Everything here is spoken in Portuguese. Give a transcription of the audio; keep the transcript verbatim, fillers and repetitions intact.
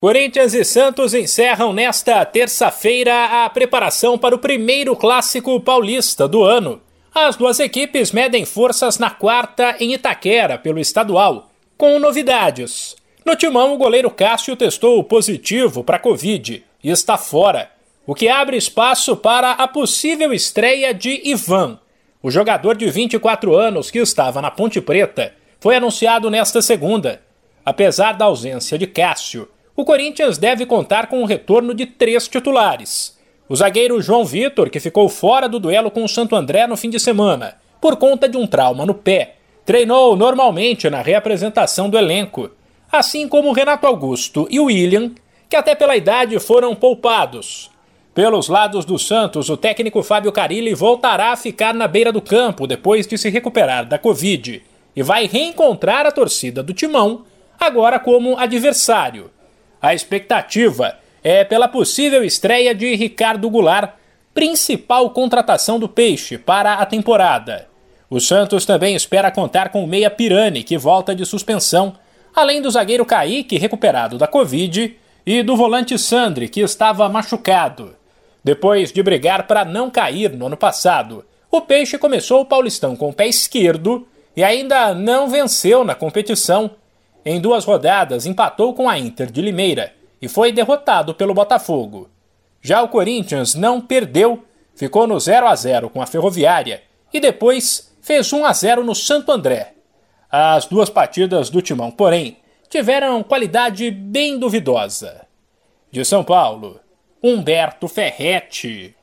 Corinthians e Santos encerram nesta terça-feira a preparação para o primeiro clássico paulista do ano. As duas equipes medem forças na quarta em Itaquera, pelo estadual, com novidades. No timão, o goleiro Cássio testou positivo para Covid e está fora, o que abre espaço para a possível estreia de Ivan. O jogador de vinte e quatro anos, que estava na Ponte Preta, foi anunciado nesta segunda. Apesar da ausência de Cássio, o Corinthians deve contar com o retorno de três titulares. O zagueiro João Vitor, que ficou fora do duelo com o Santo André no fim de semana, por conta de um trauma no pé, treinou normalmente na reapresentação do elenco, assim como Renato Augusto e William, que até pela idade foram poupados. Pelos lados do Santos, o técnico Fábio Carilli voltará a ficar na beira do campo depois de se recuperar da Covid e vai reencontrar a torcida do timão, agora como adversário. A expectativa é pela possível estreia de Ricardo Goulart, principal contratação do Peixe para a temporada. O Santos também espera contar com o meia Pirani, que volta de suspensão, além do zagueiro Kaique, recuperado da Covid, e do volante Sandri, que estava machucado. Depois de brigar para não cair no ano passado, o Peixe começou o Paulistão com o pé esquerdo e ainda não venceu na competição. Em duas rodadas, empatou com a Inter de Limeira e foi derrotado pelo Botafogo. Já o Corinthians não perdeu, ficou no zero a zero com a Ferroviária e depois fez um a zero no Santo André. As duas partidas do timão, porém, tiveram qualidade bem duvidosa. De São Paulo, Humberto Ferrete.